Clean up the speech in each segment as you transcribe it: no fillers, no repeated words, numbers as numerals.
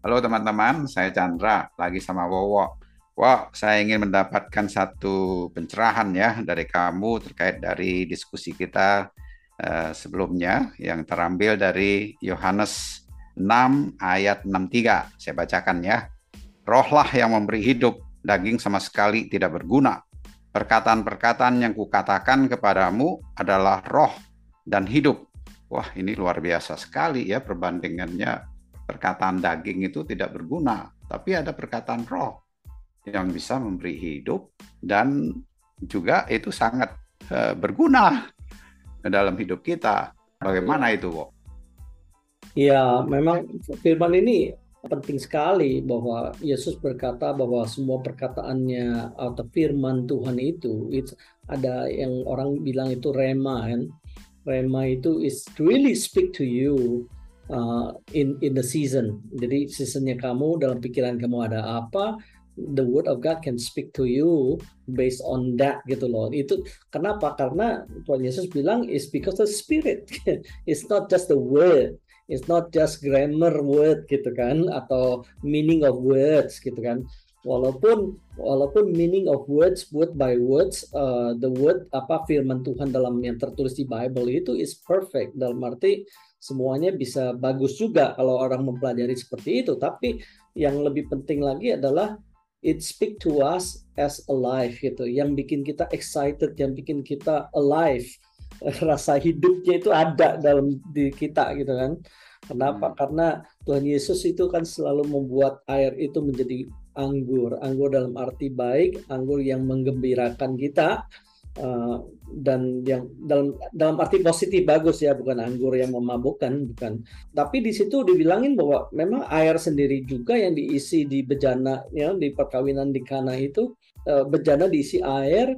Halo teman-teman, saya Chandra, lagi sama Wowo. Wow, saya ingin mendapatkan satu pencerahan ya dari kamu terkait dari diskusi kita sebelumnya yang terambil dari Yohanes 6 ayat 63. Saya bacakan ya. Rohlah yang memberi hidup, daging sama sekali tidak berguna. Perkataan-perkataan yang kukatakan kepadamu adalah roh dan hidup. Wah, ini luar biasa sekali ya perbandingannya. Perkataan daging itu tidak berguna, tapi ada perkataan roh yang bisa memberi hidup dan juga itu sangat berguna dalam hidup kita. Bagaimana itu, Wo? Ya, memang firman ini penting sekali bahwa Yesus berkata bahwa semua perkataannya atau firman Tuhan itu ada yang orang bilang itu rema, kan? Rema itu is really speak to you in the season. Jadi seasonnya kamu, dalam pikiran kamu ada apa, the word of God can speak to you based on that, gitu loh. Itu kenapa? Karena Tuhan Yesus bilang is because the spirit. It's not just the word. It's not just grammar word, gitu kan, atau meaning of words, gitu kan. Walaupun meaning of words, word by words, the word firman Tuhan dalam yang tertulis di Bible itu is perfect, dalam arti semuanya bisa bagus juga kalau orang mempelajari seperti itu. Tapi yang lebih penting lagi adalah it speak to us as alive, gitu. Yang bikin kita excited, yang bikin kita alive, rasa hidupnya itu ada dalam diri kita, gitu kan. Kenapa? Karena Tuhan Yesus itu kan selalu membuat air itu menjadi anggur dalam arti baik, anggur yang menggembirakan kita, dan yang dalam arti positif bagus ya, bukan anggur yang memabukkan, bukan. Tapi di situ dibilangin bahwa memang air sendiri juga yang diisi di bejana, ya, di perkawinan di Kana itu, bejana diisi air,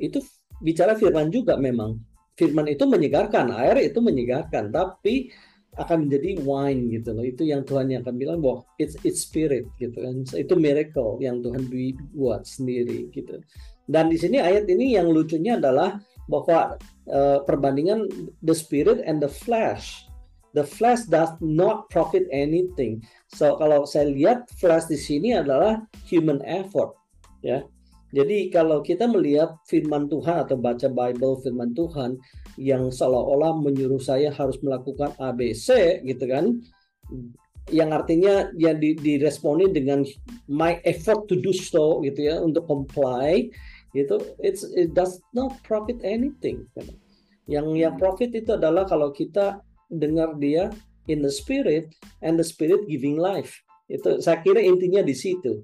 itu bicara firman juga memang. Firman itu menyegarkan, air itu menyegarkan, tapi akan menjadi wine, gitu loh. Itu yang Tuhan yang akan bilang bahwa it's spirit, gitu kan. Itu miracle yang Tuhan buat sendiri, gitu. Dan di sini ayat ini yang lucunya adalah bahwa perbandingan the spirit and the flesh. The flesh does not profit anything. So kalau saya lihat flesh di sini adalah human effort, ya. Jadi kalau kita melihat firman Tuhan atau baca Bible firman Tuhan yang seolah-olah menyuruh saya harus melakukan ABC, gitu kan, yang artinya yang diresponi dengan my effort to do so, gitu ya, untuk comply, gitu, it does not profit anything. Yang profit itu adalah kalau kita dengar dia in the spirit and the spirit giving life. Itu saya kira intinya di situ.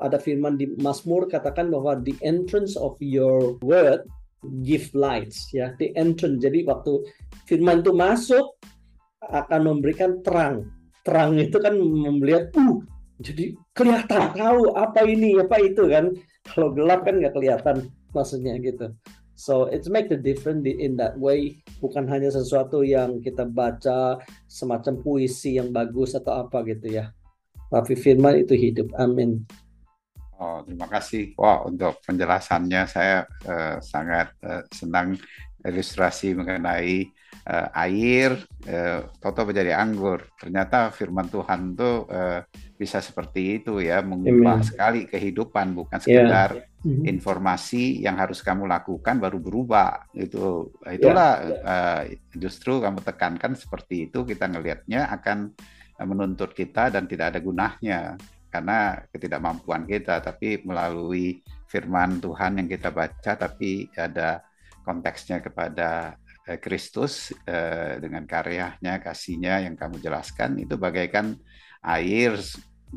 Ada firman di Mazmur katakan bahwa the entrance of your word give lights, ya, the entrance. Jadi waktu firman itu masuk akan memberikan terang itu kan, melihat jadi kelihatan, tahu apa ini apa itu kan. Kalau gelap kan nggak kelihatan, maksudnya gitu. So it make the difference in that way. Bukan hanya sesuatu yang kita baca semacam puisi yang bagus atau apa gitu ya, tapi firman itu hidup. Amin. Oh, terima kasih. Wah, untuk penjelasannya saya sangat senang. Ilustrasi mengenai air, toto menjadi anggur. Ternyata firman Tuhan tuh bisa seperti itu ya, mengubah sekali kehidupan, bukan sekedar informasi yang harus kamu lakukan baru berubah. Itulah justru kamu tekankan seperti itu, kita ngelihatnya akan menuntut kita dan tidak ada gunanya karena ketidakmampuan kita, tapi melalui firman Tuhan yang kita baca tapi ada konteksnya kepada Kristus dengan karyanya, kasihnya yang kamu jelaskan itu bagaikan air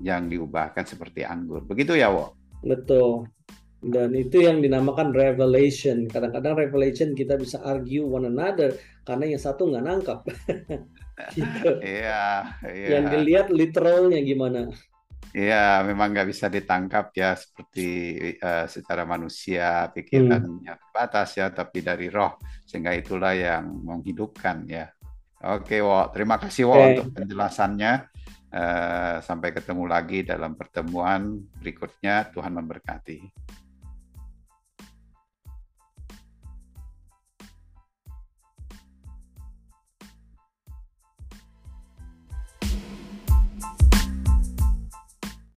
yang diubahkan seperti anggur. Begitu ya, Wo? Betul. Dan itu yang dinamakan revelation. Kadang-kadang revelation kita bisa argue one another karena yang satu nggak nangkap. Gitu. Yeah. Yang dilihat literalnya gimana. Ya, memang nggak bisa ditangkap ya seperti secara manusia, pikirannya terbatas ya, tapi dari roh, sehingga itulah yang menghidupkan ya. Oke, Wo, terima kasih Wo untuk penjelasannya. Sampai ketemu lagi dalam pertemuan berikutnya. Tuhan memberkati.